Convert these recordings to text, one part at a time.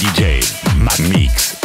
DJ Mad Mix.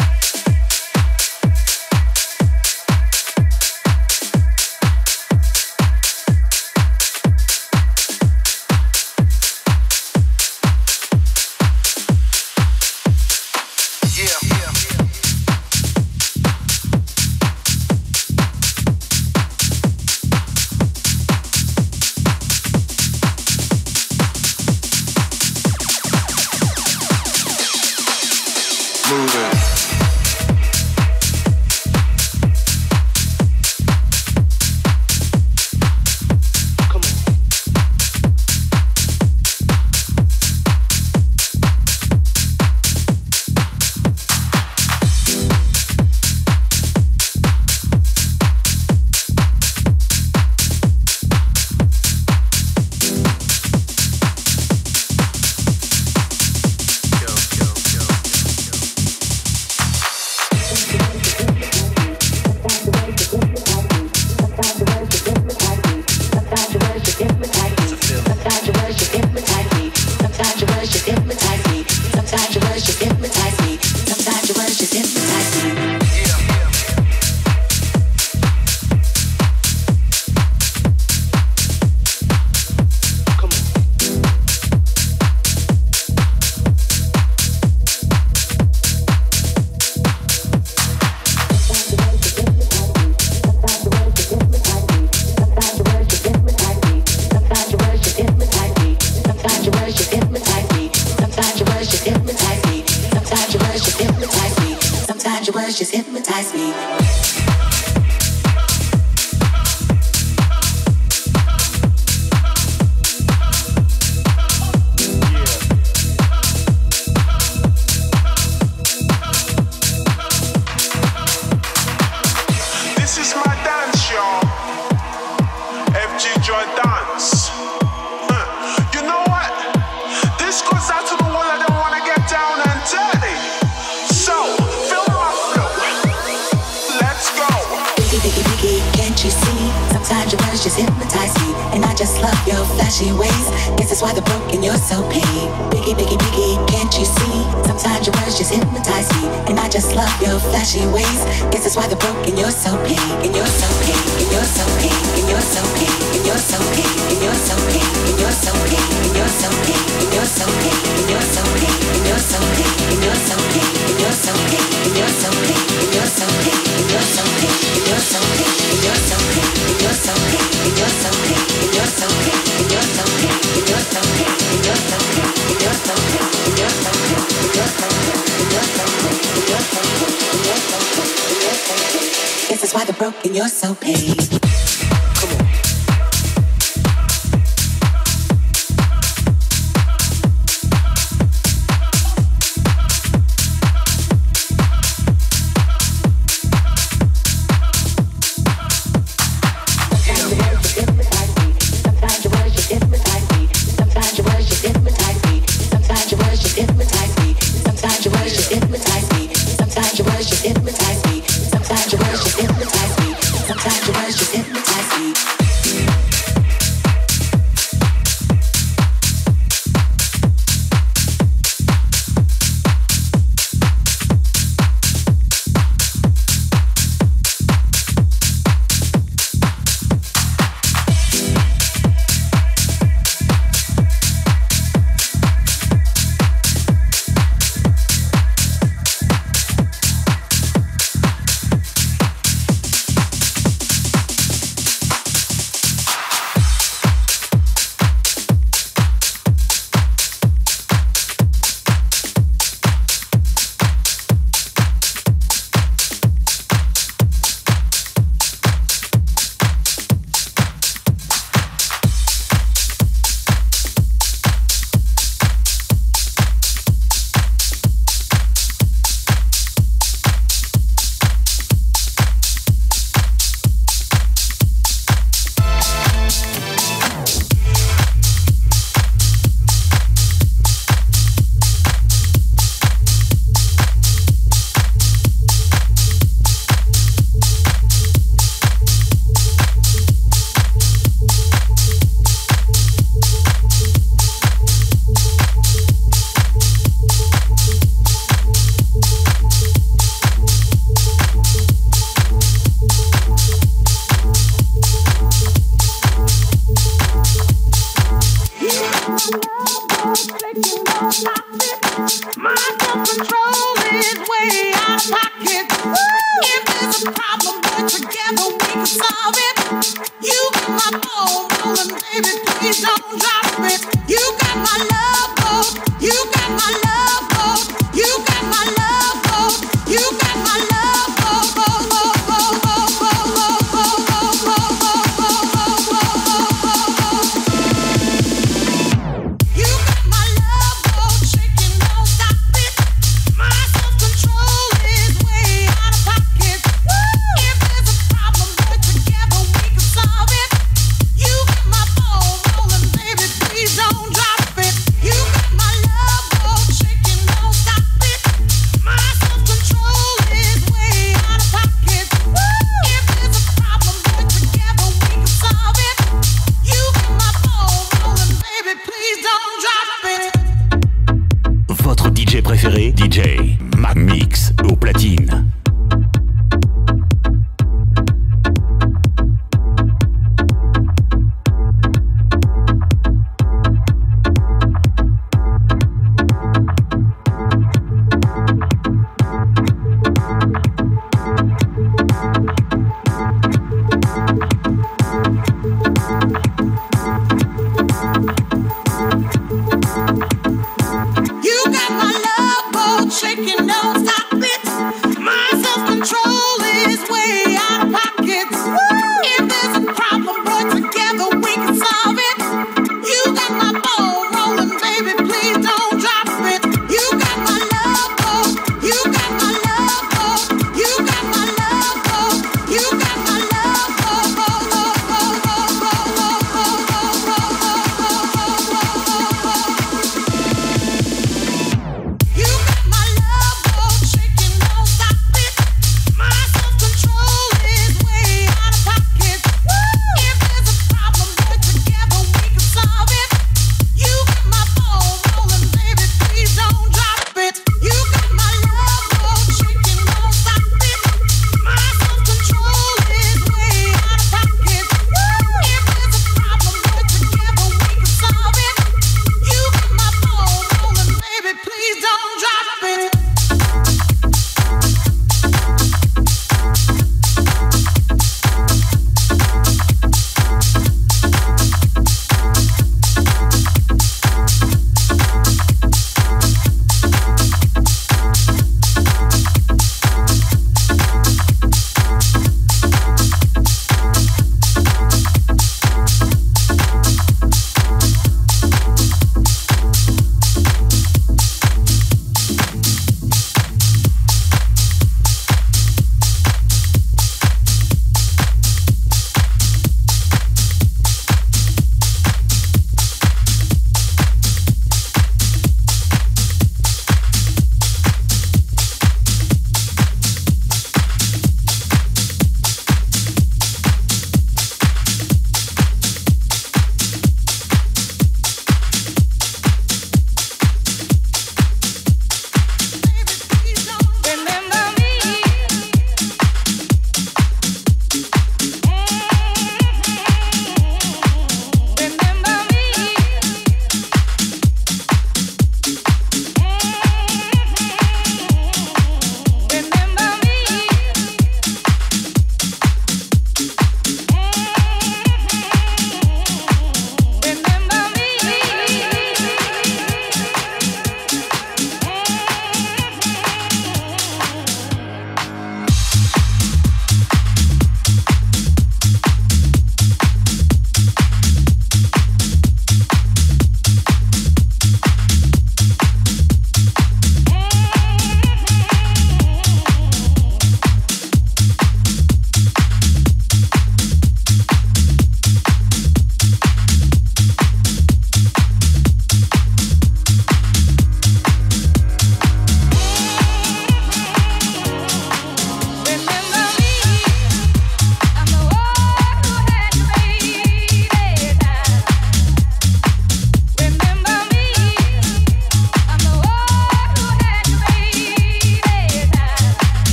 Sometimes your words just hypnotize me. Sometimes your words just hypnotize me. My self-control is way out of pocket. If there's a problem, but together we can solve it. You got my phone rolling, baby, please don't drop it. You got my love, boat. You got my love, boat. You got my love, boat. You got my love, boat. DJ Mix au platine.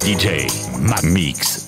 DJ Mamix.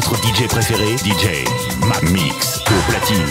votre DJ préféré, DJ Mamix au platine.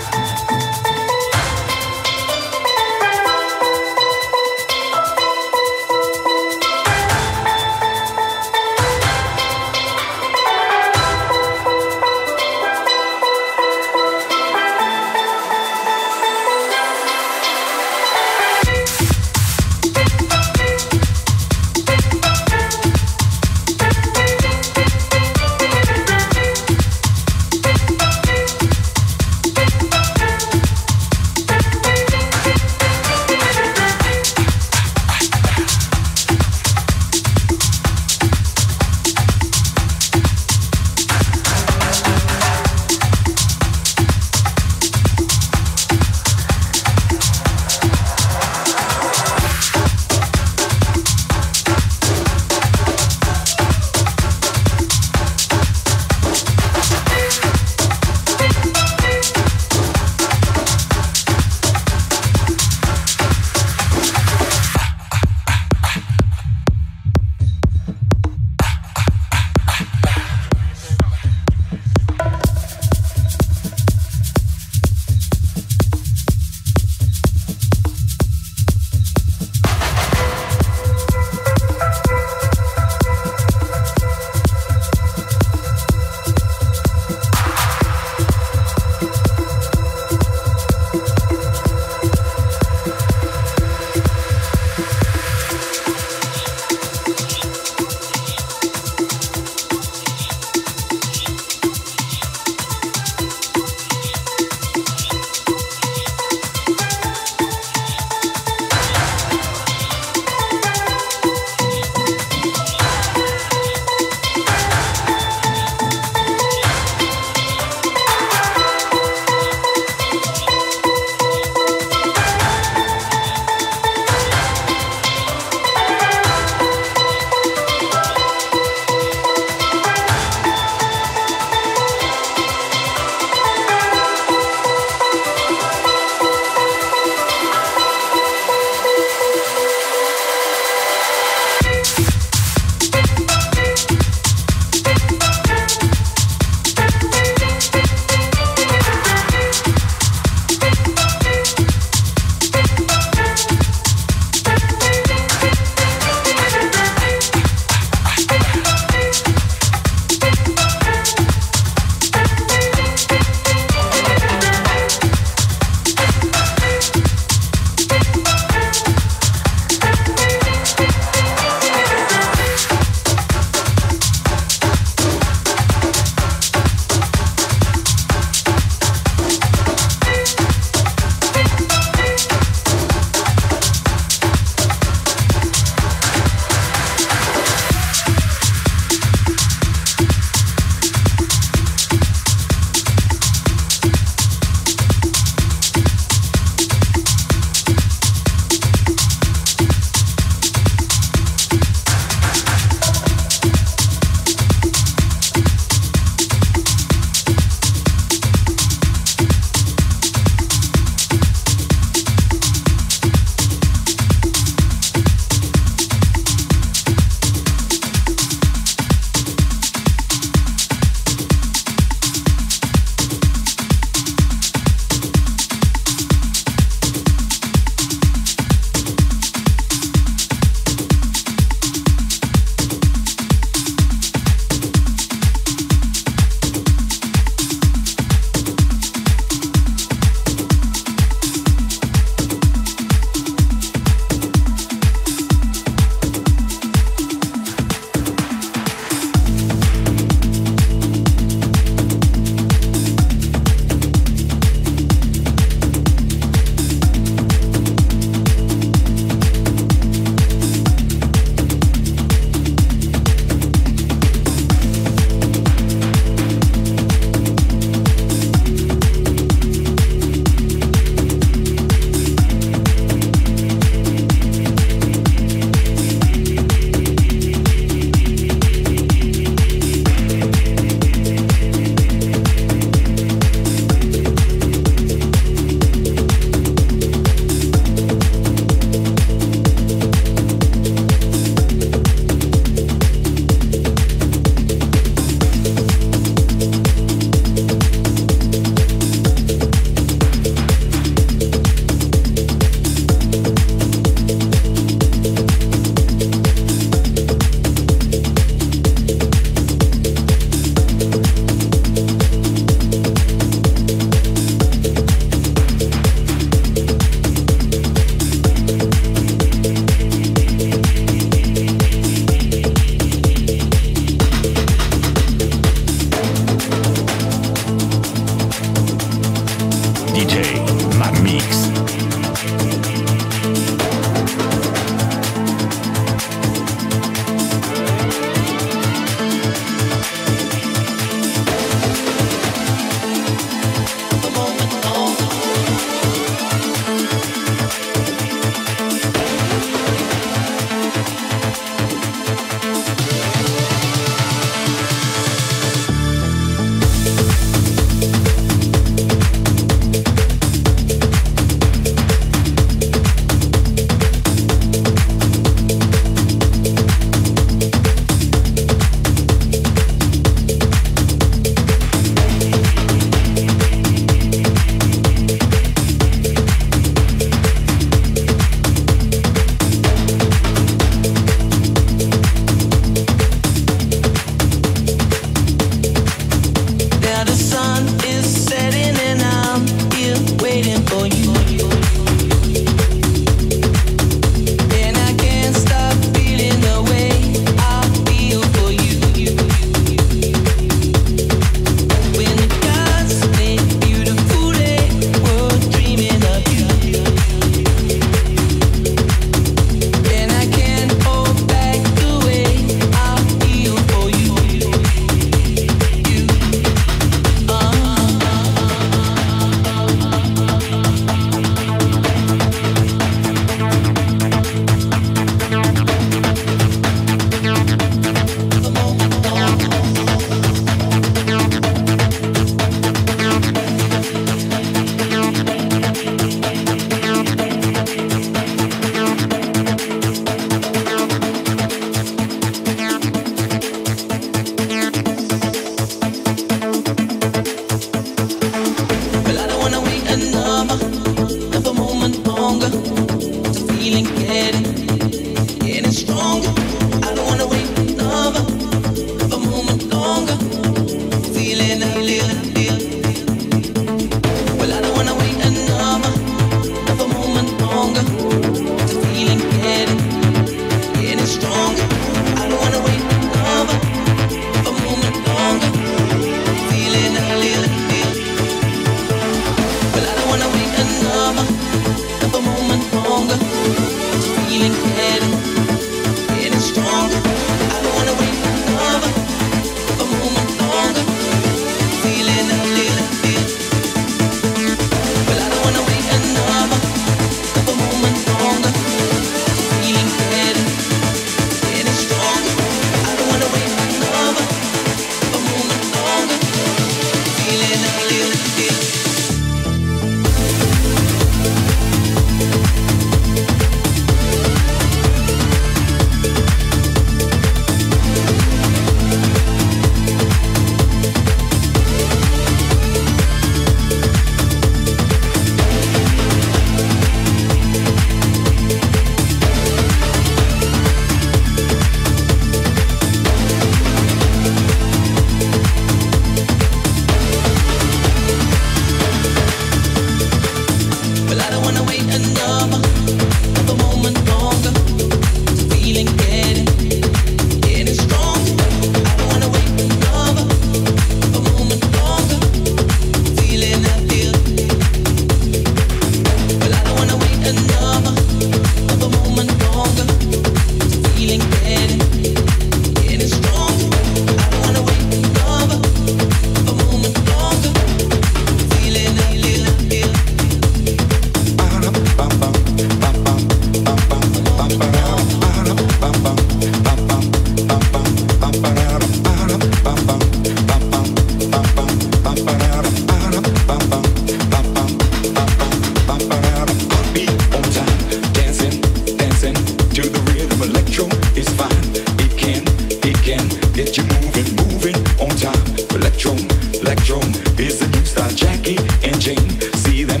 drone is seduced by Jackie and Jane. See them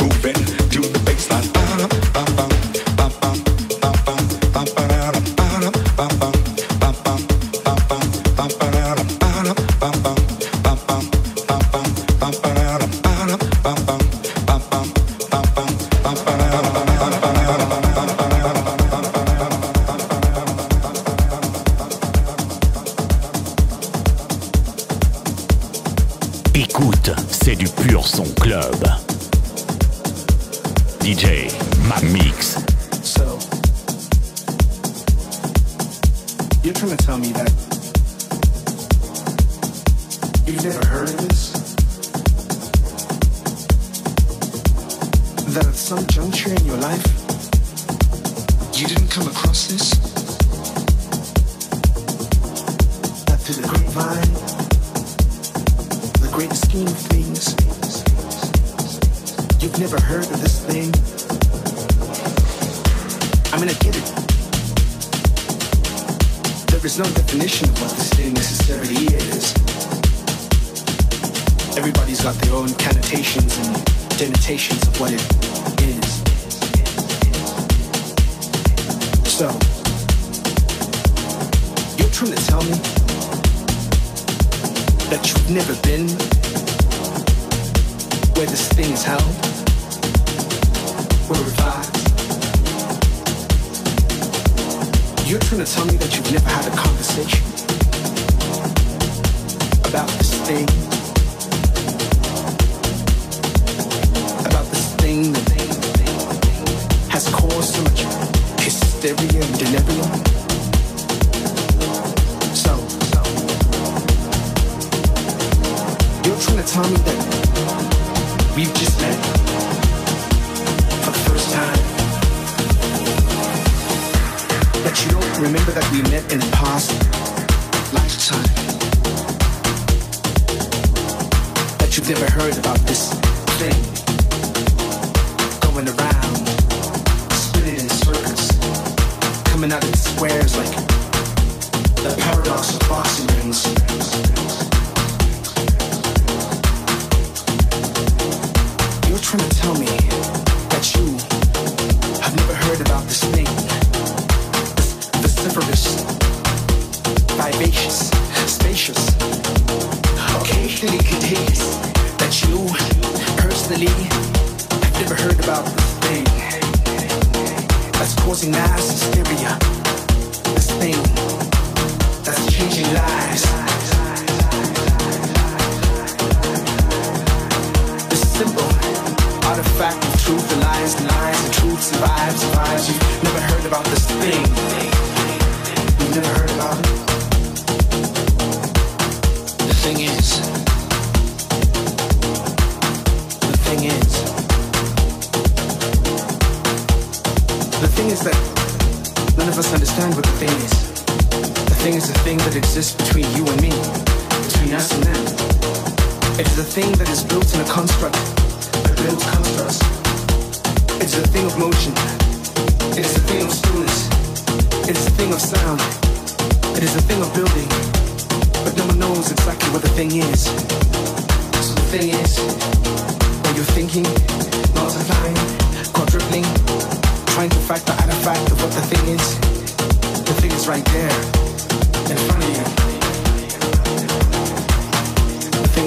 moving to the baseline. Écoute, c'est du pur son club. DJ Mamix. So, you're trying to tell me that you've never heard of this? That at some juncture in your life, you didn't come across this? That through the grapevine, great scheme of things, you've never heard of this thing. I mean, I get it. There is no definition of what this thing necessarily is. Everybody's got their own connotations and denotations of what it is. So, you're trying to tell me that you've never been where this thing is held, where it lies? You're trying to tell me that you've never had a conversation about this thing, about this thing that has caused so much hysteria and delirium? You're trying to tell me that we've just met for the first time, that you don't remember that we met in a past lifetime, that you've never heard about this thing going around, spinning in circles, coming out in squares like the paradox of boxing rings. You're trying to tell me that you have never heard about this thing, this vociferous, vivacious, spacious, occasionally contagious, that you personally have never heard about this thing that's causing mass hysteria, this thing that's changing lives. Artifact of truth and lies and lies and truth survives, survives. You've never heard about this thing. You've never heard about it. The thing is that none of us understand what the thing is. The thing is the thing that exists between you and me, between us and them. It is the thing that is built in a construct. Built constructs. It's a thing of motion. It is a thing of stillness. It is a thing of sound. It is a thing of building. But no one knows exactly what the thing is. So the thing is, when you're thinking, multiplying, quadrupling, trying to fight the artifact of what the thing is, the thing is right there, in front of you. The thing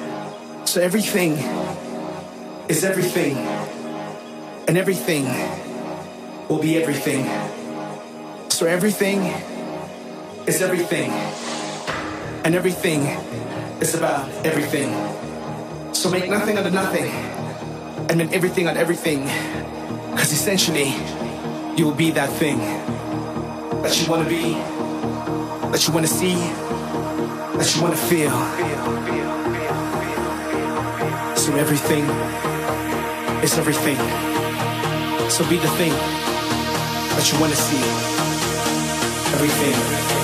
So everything is everything, and everything will be everything. So everything is everything, and everything is about everything. So make nothing out of nothing, and make everything out of everything, because essentially, you will be that thing that you want to be, that you want to see, that you want to feel. So everything is everything. So be the thing that you want to see. Everything.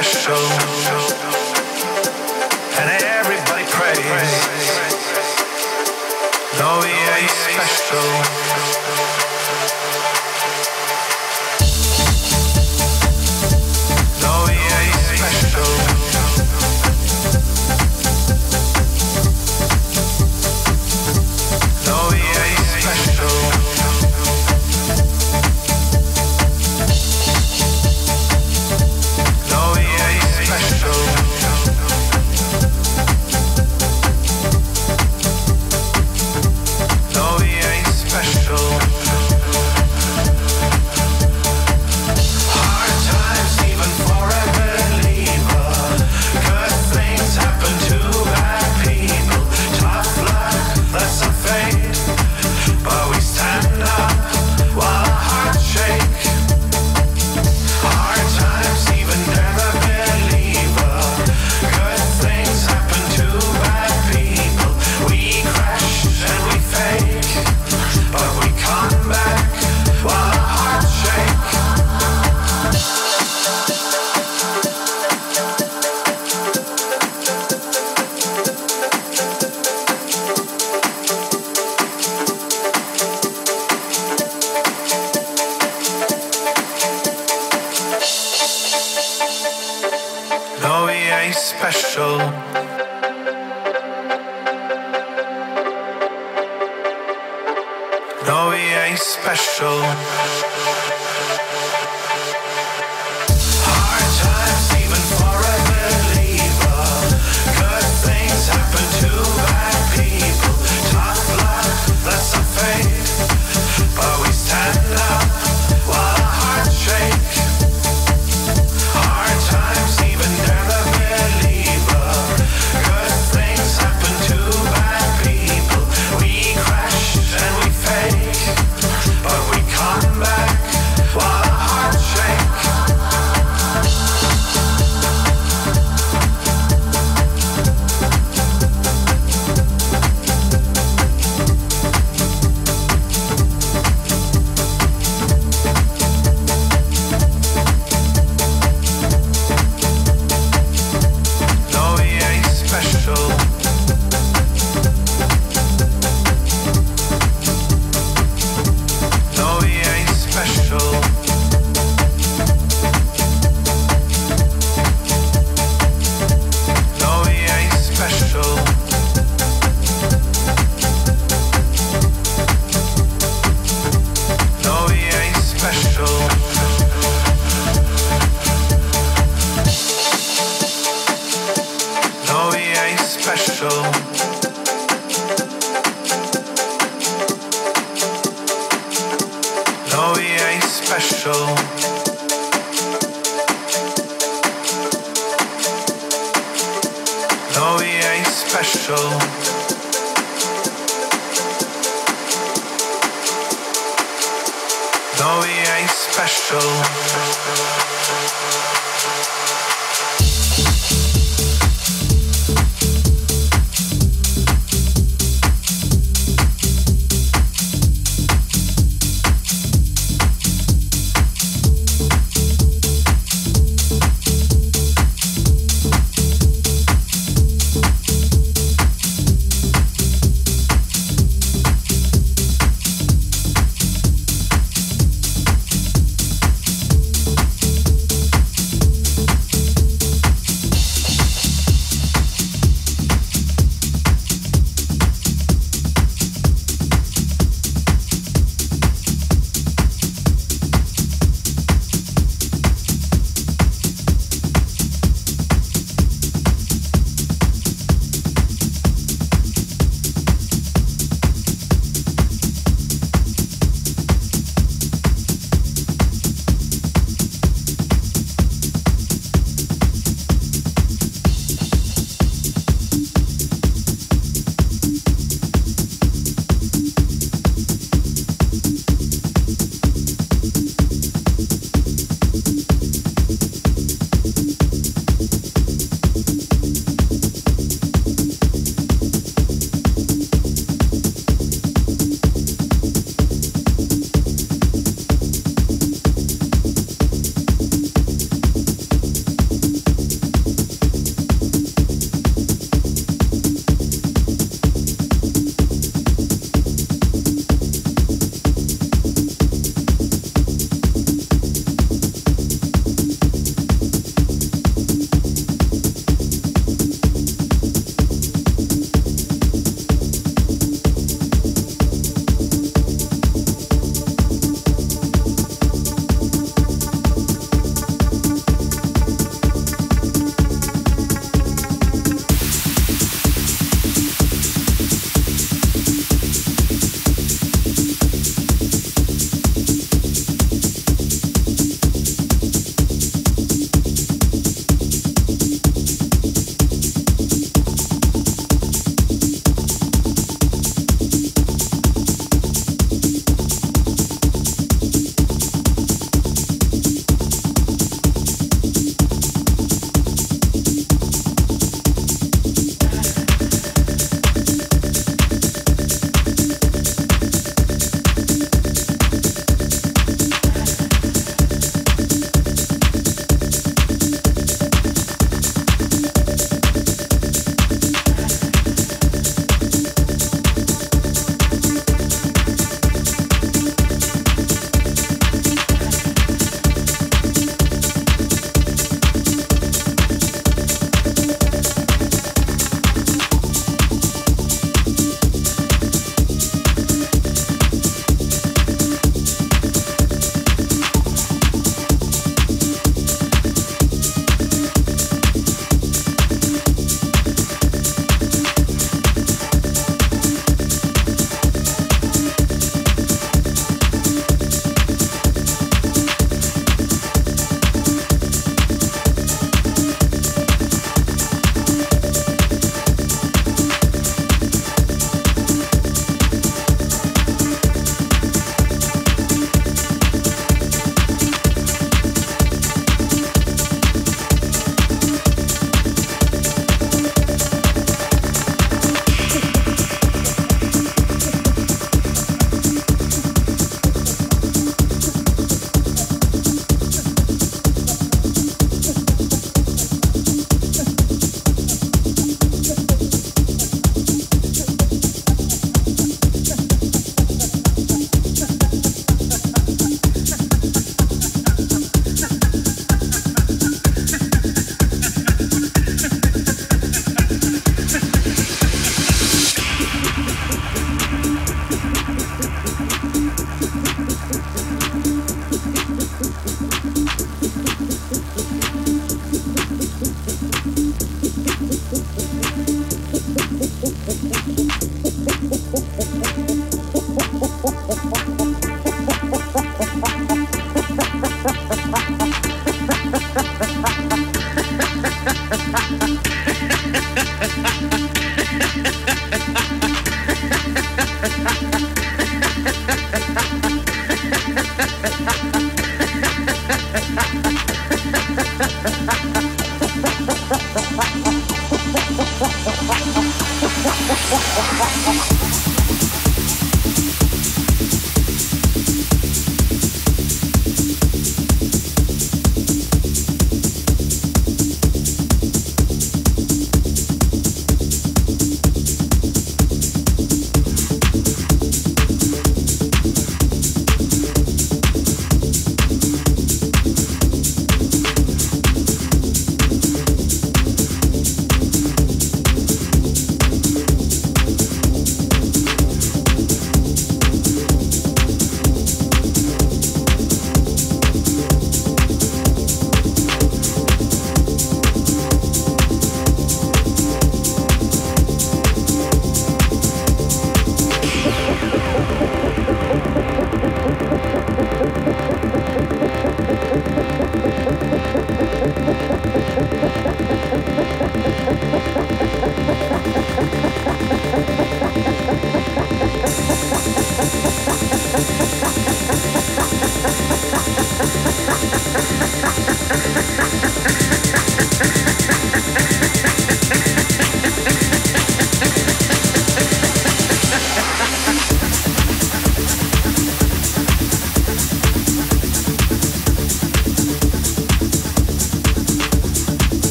Special. No, we ain't special.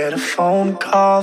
Get a phone call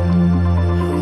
who